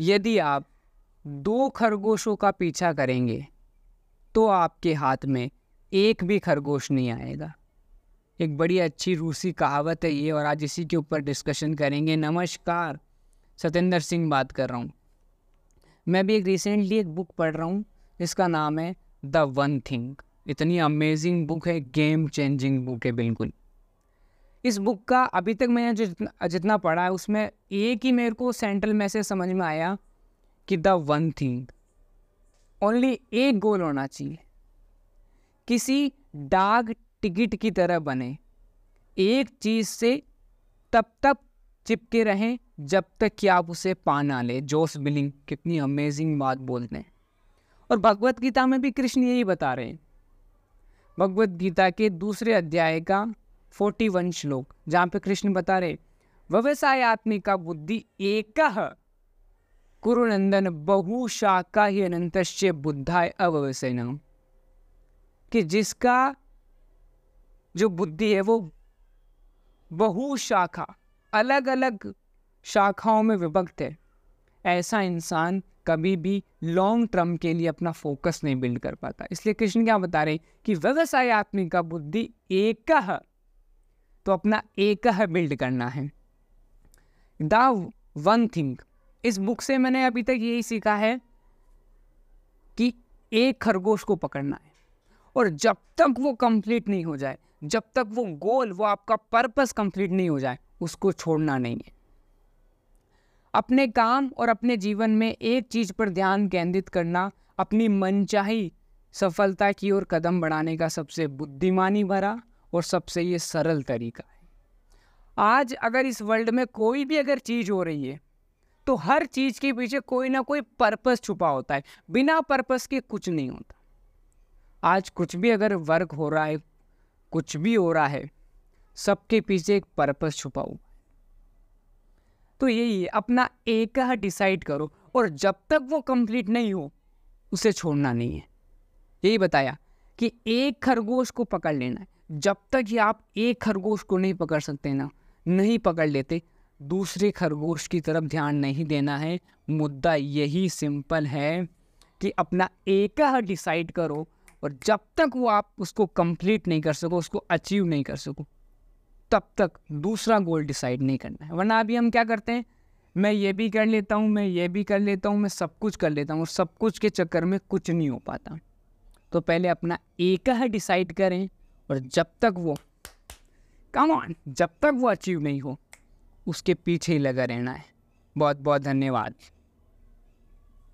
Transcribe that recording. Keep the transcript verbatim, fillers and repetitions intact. यदि आप दो खरगोशों का पीछा करेंगे तो आपके हाथ में एक भी खरगोश नहीं आएगा। एक बड़ी अच्छी रूसी कहावत है ये, और आज इसी के ऊपर डिस्कशन करेंगे। नमस्कार, सतेंद्र सिंह बात कर रहा हूँ। मैं भी एक रिसेंटली एक बुक पढ़ रहा हूँ जिसका नाम है द वन थिंग। इतनी अमेजिंग बुक है, गेम चेंजिंग बुक है बिल्कुल। इस बुक का अभी तक मैंने जितना जितना पढ़ा है उसमें एक ही मेरे को सेंट्रल मैसेज समझ में आया कि द वन थिंग, ओनली एक गोल होना चाहिए। किसी डाक टिकट की तरह बने, एक चीज़ से तब तक चिपके रहें जब तक कि आप उसे पा ना लें। जोस बिलिंग कितनी अमेजिंग बात बोलते हैं। और भगवत गीता में भी कृष्ण यही बता रहे हैं। भगवत गीता के दूसरे अध्याय का इकतालीसवां श्लोक, जहाँ पे कृष्ण बता रहे, व्यवसाय आत्मिका बुद्धि एकः कुरुनंदन बहुशाखा ही अनंतस्य बुद्धाय अव्यवसायिनम्, कि जिसका जो बुद्धि है वो बहुशाखा, अलग अलग शाखाओं में विभक्त है, ऐसा इंसान कभी भी लॉन्ग टर्म के लिए अपना फोकस नहीं बिल्ड कर पाता। इसलिए कृष्ण क्या बता रहे हैं कि व्यवसाय आत्मिका बुद्धि एकः, तो अपना एकः बिल्ड करना है। द वन थिंग, इस बुक से मैंने अभी तक यही सीखा है कि एक खरगोश को पकड़ना है, और जब तक वो कंप्लीट नहीं हो जाए, जब तक वो गोल, वो आपका पर्पस कंप्लीट नहीं हो जाए, उसको छोड़ना नहीं है। अपने काम और अपने जीवन में एक चीज़ पर ध्यान केंद्रित करना अपनी मनचाही सफलता की ओर कदम बढ़ाने का सबसे बुद्धिमानी भरा और सबसे ये सरल तरीका है। आज अगर इस वर्ल्ड में कोई भी अगर चीज़ हो रही है तो हर चीज़ के पीछे कोई ना कोई पर्पस छुपा होता है। बिना पर्पस के कुछ नहीं होता। आज कुछ भी अगर वर्क हो रहा है, कुछ भी हो रहा है, सबके पीछे एक पर्पस छुपा हुआ है। तो यही है, अपना एक डिसाइड करो और जब तक वो कंप्लीट नहीं हो उसे छोड़ना नहीं है। यही बताया कि एक खरगोश को पकड़ लेना है। जब तक ये आप एक खरगोश को नहीं पकड़ सकते ना, नहीं पकड़ लेते, दूसरे खरगोश की तरफ ध्यान नहीं देना है। मुद्दा यही सिंपल है कि अपना एक डिसाइड करो और जब तक वो आप उसको कंप्लीट नहीं कर सको, उसको अचीव नहीं कर सको, तब तक दूसरा गोल डिसाइड नहीं करना है। वरना अभी हम क्या करते हैं, मैं ये भी कर लेता हूँ, मैं ये भी कर लेता हूँ, मैं सब कुछ कर लेता हूँ, और सब कुछ के चक्कर में कुछ नहीं हो पाता। तो पहले अपना एक ही डिसाइड करें और जब तक वो कम ऑन जब तक वो अचीव नहीं हो उसके पीछे ही लगा रहना है। बहुत बहुत धन्यवाद।